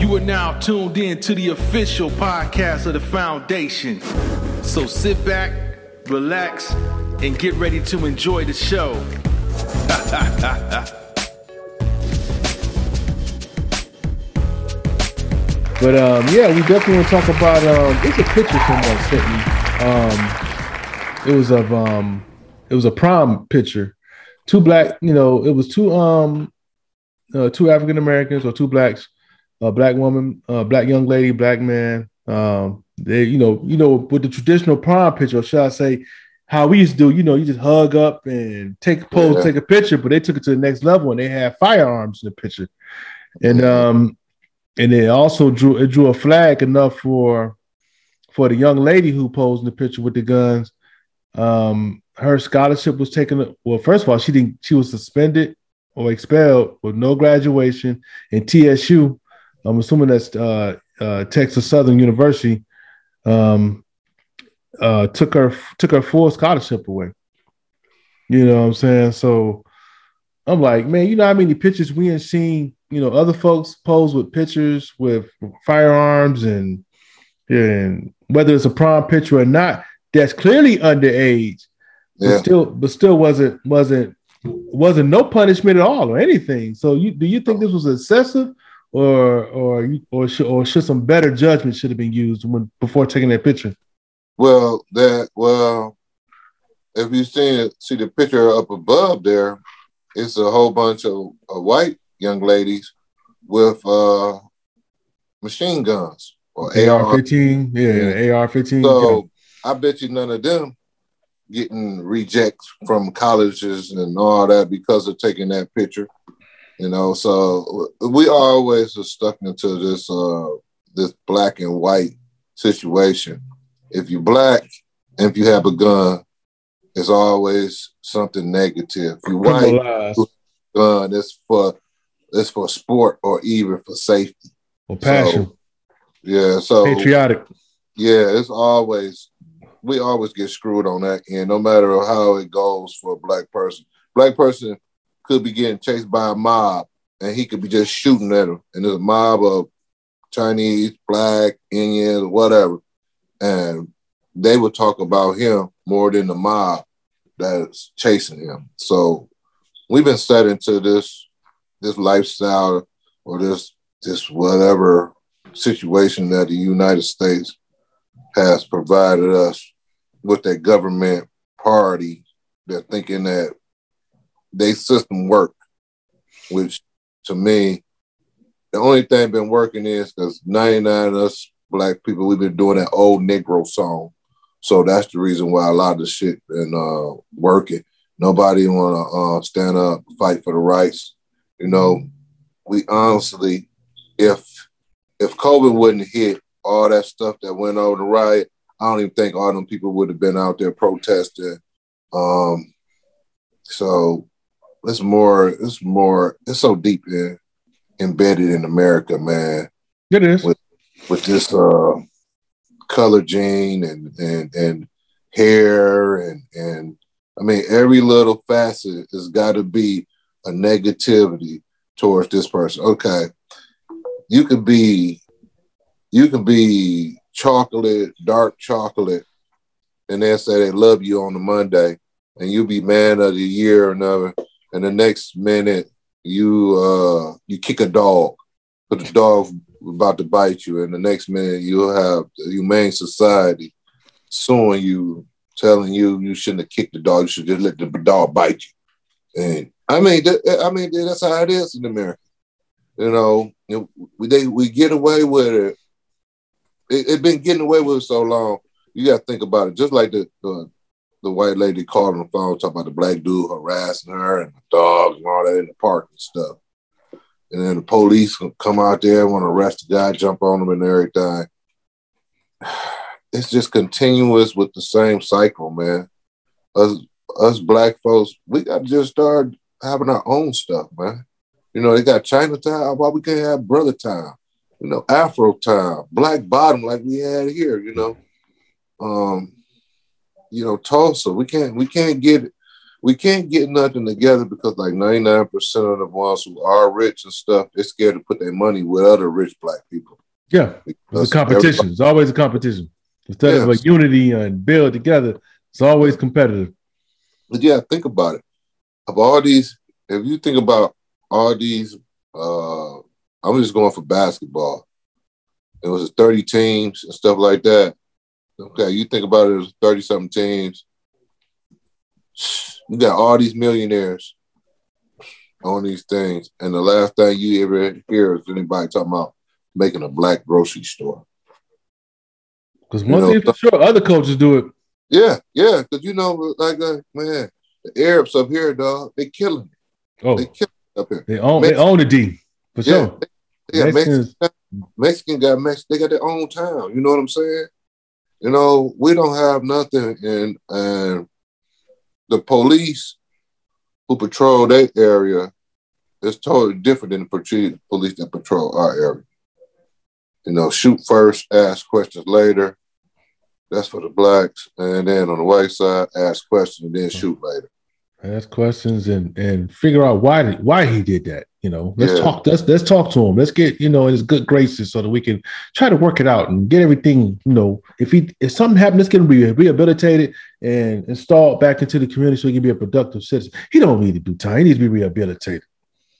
You are now tuned in to the official podcast of the foundation. So sit back, relax, and get ready to enjoy the show. But we definitely want to talk about. It's a picture someone sent me. It was a prom picture. Two African Americans or two blacks, a black woman, a black young lady, black man. They with the traditional prom picture, or should I say, how we used to do. You know, you just hug up and take a pose, take a picture. But they took it to the next level, and they had firearms in the picture, And it also drew a flag enough for the young lady who posed in the picture with the guns. Her scholarship was taken. Well, first of all, she was suspended or expelled with no graduation. And TSU, I'm assuming that's Texas Southern University, took her full scholarship away. You know what I'm saying? So I'm like, man, you know how many pictures we ain't seen. You know, other folks pose with pictures with firearms and whether it's a prom picture or not, that's clearly underage. Yeah. But still wasn't no punishment at all or anything. So do you think this was excessive or should some better judgment should have been used before taking that picture? Well, if you see the picture up above there, it's a whole bunch of white young ladies with machine guns or AR-15. AR-15. So I bet you none of them getting rejects from colleges and all that because of taking that picture. You know, so we always are stuck into this black and white situation. If you're black, and if you have a gun, it's always something negative. If you're white, gun, it's for sport or even for safety or passion. So patriotic. Yeah, it's always get screwed on that end, no matter how it goes for a black person. Black person could be getting chased by a mob, and he could be just shooting at him. And there's a mob of Chinese, black, Indians, whatever, and they would talk about him more than the mob that's chasing him. So we've been set into this lifestyle or this whatever situation that the United States has provided us with, that government party that thinking that they system work, which to me, the only thing been working is because 99 of us black people, we've been doing that old Negro song. So that's the reason why a lot of the shit been working. Nobody want to stand up, fight for the rights. You know, we honestly, if COVID wouldn't hit, all that stuff that went on the riot, I don't even think all them people would have been out there protesting. So it's so deep embedded in America, man. It is. With this color gene and hair and I mean, every little facet has got to be a negativity towards this person. Okay, you could be chocolate, dark chocolate, and they say they love you on the Monday, and you be man of the year or another, and the next minute you kick a dog, but the dog about to bite you, and the next minute you'll have the Humane Society suing you, telling you shouldn't have kicked the dog, you should just let the dog bite you, and I mean, that's how it is in America. You know, we get away with it. It's been getting away with it so long. You got to think about it. Just like the white lady called on the phone, talking about the black dude harassing her and the dogs and all that in the park and stuff. And then the police come out there, want to arrest the guy, jump on him and everything. It's just continuous with the same cycle, man. Us black folks, we got to just start having our own stuff, man. You know, they got Chinatown. Why we can't have Brother Town? You know, Afro Town, Black Bottom, like we had here. You know, Tulsa. We can't get we can't get nothing together because like 99% of the ones who are rich and stuff, they're scared to put their money with other rich black people. Yeah, it's a competition. It's always a competition. Instead of like unity and build together, it's always competitive. But yeah, think about it. Of all these, if you think about all these, I'm just going for basketball. It was 30 teams and stuff like that. Okay, you think about it, it was 30-something teams. You got all these millionaires on these things, and the last thing you ever hear is anybody talking about making a black grocery store. Because once they're for sure, other cultures do it. Yeah, yeah, because you know, like, man, the Arabs up here, dog, they killing it. Oh, they killing it up here. They own the D for sure. Yeah, Mexican, they got their own town. You know what I'm saying? You know, we don't have nothing, and the police who patrol that area is totally different than the police that patrol our area. You know, shoot first, ask questions later. That's for the blacks. And then on the white side, ask questions and then shoot later. Ask questions and figure out why he did that. You know, let's talk to him. Let's get, you know, in his good graces so that we can try to work it out and get everything, you know, if something happened, let's get him rehabilitated and installed back into the community so he can be a productive citizen. He don't need to do time. He needs to be rehabilitated.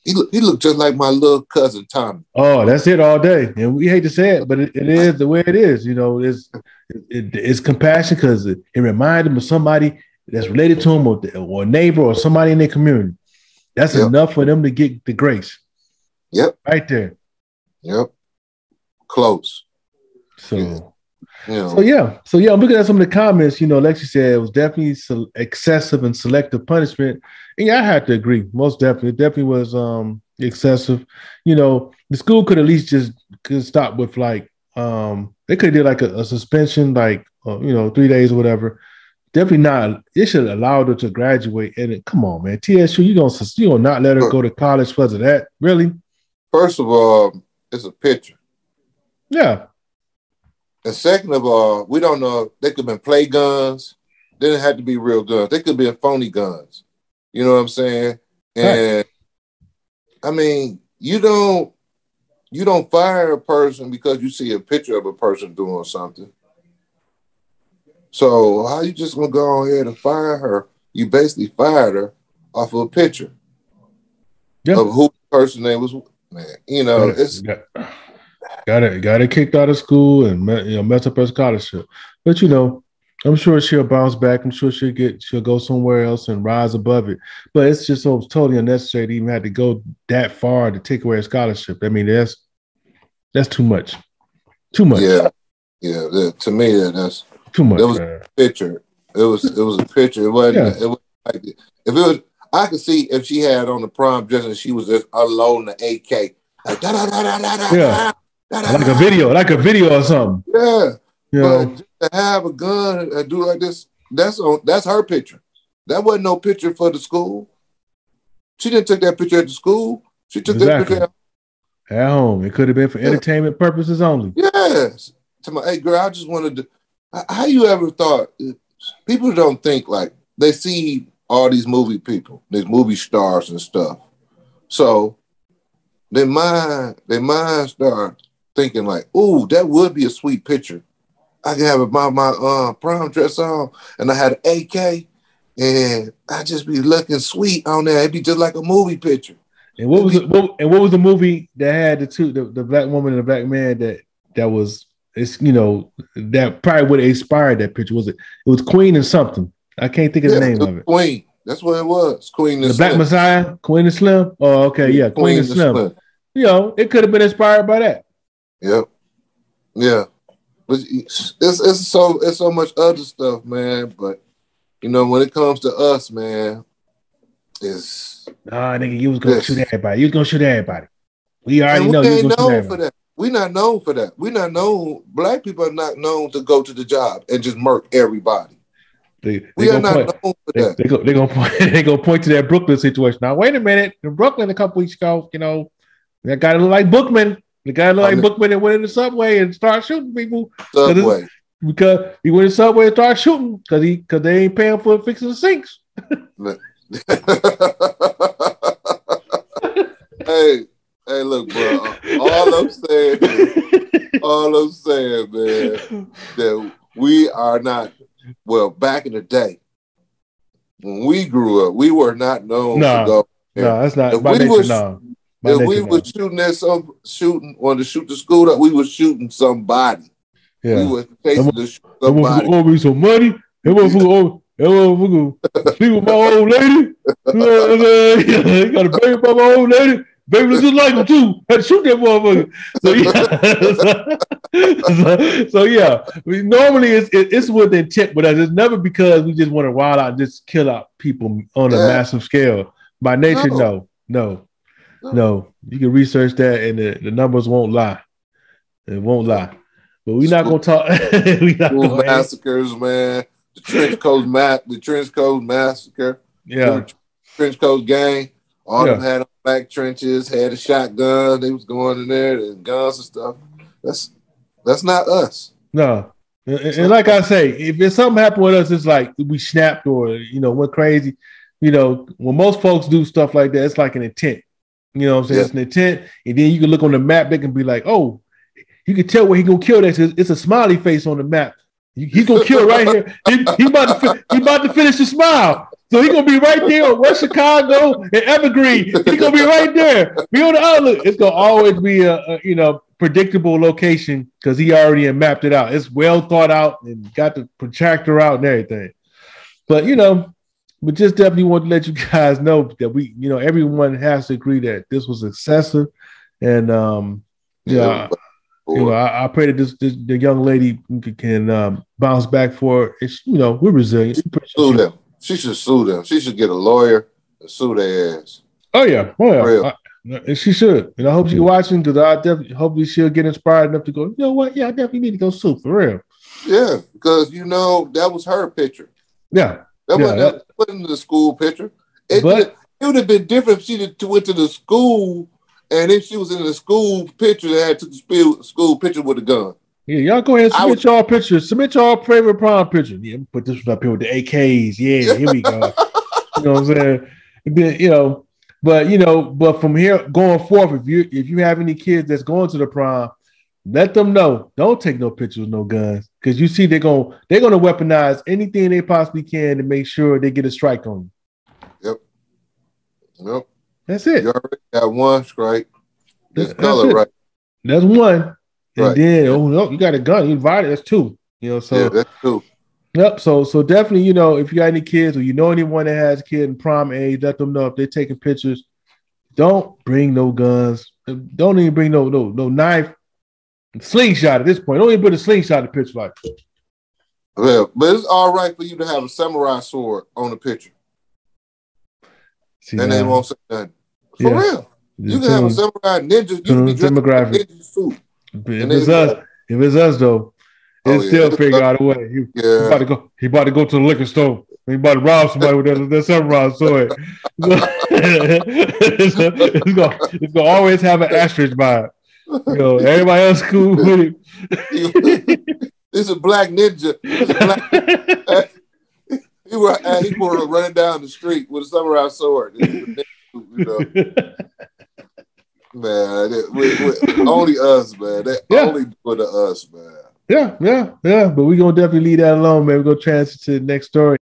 He looked just like my little cousin Tommy. Oh, that's it all day. And we hate to say it, but it is the way it is. You know, it's compassion because it reminds him of somebody that's related to him or a neighbor or somebody in their community. That's enough for them to get the grace. Yep. Right there. Yep. Close. So, I'm looking at some of the comments. You know, Lexi said it was definitely excessive and selective punishment. And yeah, I had to agree. Most definitely. It definitely was excessive. You know, the school could at least just stop with like, they could do like a suspension, like, 3 days or whatever. Definitely not. It should allow her to graduate. And come on, man, TSU, you gonna not let her go to college because of that? Really? First of all, it's a picture. Yeah. And second of all, we don't know. They could have been play guns. They didn't have to be real guns. They could be phony guns. You know what I'm saying? And right. I mean, you don't fire a person because you see a picture of a person doing something. So how you just gonna go on here and fire her? You basically fired her off of a picture of who the person they was. Man, you know, got it kicked out of school and messed up her scholarship. But you know, I'm sure she'll bounce back. I'm sure she'll go somewhere else and rise above it. But it's just so totally unnecessary to even have to go that far to take away a scholarship. I mean, that's too much. Too much. Yeah. To me, that's. Too much. It was a picture. It was a picture. It wasn't. Yeah. It wasn't like it. If it was, I could see if she had on the prom dress and she was just alone in the AK, like da da da da da da. Yeah. Da, da, like da, a video or something. Yeah. Yeah. But to have a gun and do like this, that's her picture. That wasn't no picture for the school. She didn't take that picture at the school. She took that picture at home. It could have been for entertainment purposes only. Yes. To my, hey girl, I just wanted to. How you ever thought people don't think like they see all these movie people, these movie stars and stuff. So their mind start thinking like, "Ooh, that would be a sweet picture. I can have my prom dress on, and I had an AK, and I just be looking sweet on there. It'd be just like a movie picture." And what was the movie that had the black woman and the black man that was? It's, you know, that probably would have expired that picture. Was it? It was Queen and something. I can't think of the name of it. Queen. That's what it was. Queen and the Slim. Black Messiah. Queen and Slim. Oh, okay. Yeah. Queen and Slim. You know, it could have been inspired by that. Yep. Yeah. But it's so much other stuff, man. But you know, when it comes to us, man, it's nigga, you was gonna shoot everybody. You was gonna shoot everybody. We already know you was gonna shoot everybody. We're not known for that. We're not known. Black people are not known to go to the job and just murk everybody. We are not known for that. They're going to point to that Brooklyn situation. Now, wait a minute. In Brooklyn a couple weeks ago, you know, that guy looked like Bookman. The guy looked like Bookman and went in the subway and started shooting people. Subway. Because he went in the subway and started shooting because they ain't paying for fixing the sinks. Hey, look, bro. All I'm saying, man, that we are not. Well, back in the day, when we grew up, we were not known to go. No, that's not. If we were shooting on the shoot the school up, we were shooting somebody. Yeah. We were chasing to shoot somebody. It was some money. It was sleep with my old lady. You got a baby by my old lady. Baby looks just like him too. Had to shoot that motherfucker. So yeah. Normally it's with intent with us. It's never because we just want to wild out and just kill out people on a massive scale. By nature, no. You can research that, and the numbers won't lie. It won't lie. But we're not going to talk. School massacres, man. The trench coat massacre. Yeah. Trench coat gang. All of them had black trenches, had a shotgun. They was going in there, and guns and stuff. That's not us. No. And like I say, if something happened with us, it's like we snapped or, went crazy. When most folks do stuff like that, it's like an intent. You know what I'm saying? Yeah. It's an intent. And then you can look on the map, they can be like, oh, you can tell where he's going to kill that. It's a smiley face on the map. He's going to kill right here. He about to finish the smile. So he's going to be right there on West Chicago and Evergreen. He's going to be right there. Be on the outlook. It's going to always be a predictable location because he already mapped it out. It's well thought out and got the protractor out and everything. But, but just definitely want to let you guys know that we, everyone has to agree that this was excessive, and I pray that the young lady can bounce back for it. It's, we're resilient. She should sue them. She should get a lawyer and sue their ass. Oh yeah, and she should. And I hope she's watching because I definitely hopefully she'll get inspired enough to go. You know what? Yeah, I definitely need to go sue for real. Yeah, because that was her picture. Yeah. That wasn't the school picture. It would have been different if she went to the school, and if she was in the school picture, they had to the school picture with a gun. Yeah, y'all go ahead and submit y'all pictures. Submit y'all favorite prom picture. Yeah, put this one up here with the AKs. Yeah, here we go. You know what I'm saying? Then, but from here going forth, if you have any kids that's going to the prom, let them know. Don't take no pictures, no guns, because you see they're gonna weaponize anything they possibly can to make sure they get a strike on you. Yep. That's it. You already got one strike. This color, right? That's one. And then you got a gun. You invited. That's two. So that's two. Yep. So definitely, if you got any kids or anyone that has a kid in prom age, let them know if they're taking pictures. Don't bring no guns. Don't even bring no knife. Slingshot at this point. Don't even put a slingshot in the picture like that. Yeah, but it's all right for you to have a samurai sword on the picture. And they won't say nothing. For real. You can have a samurai ninja. You can be dressed in a ninja suit. If it's us though, still figure out a way. He about to go to the liquor store. He about to rob somebody with that samurai sword. It's gonna always have an asterisk by it. Everybody else cool with it. It's a black ninja. He was running down the street with a samurai sword. Man, only us, man. They only do it to us, man. Yeah. But we're going to definitely leave that alone, man. We're going to transit to the next story.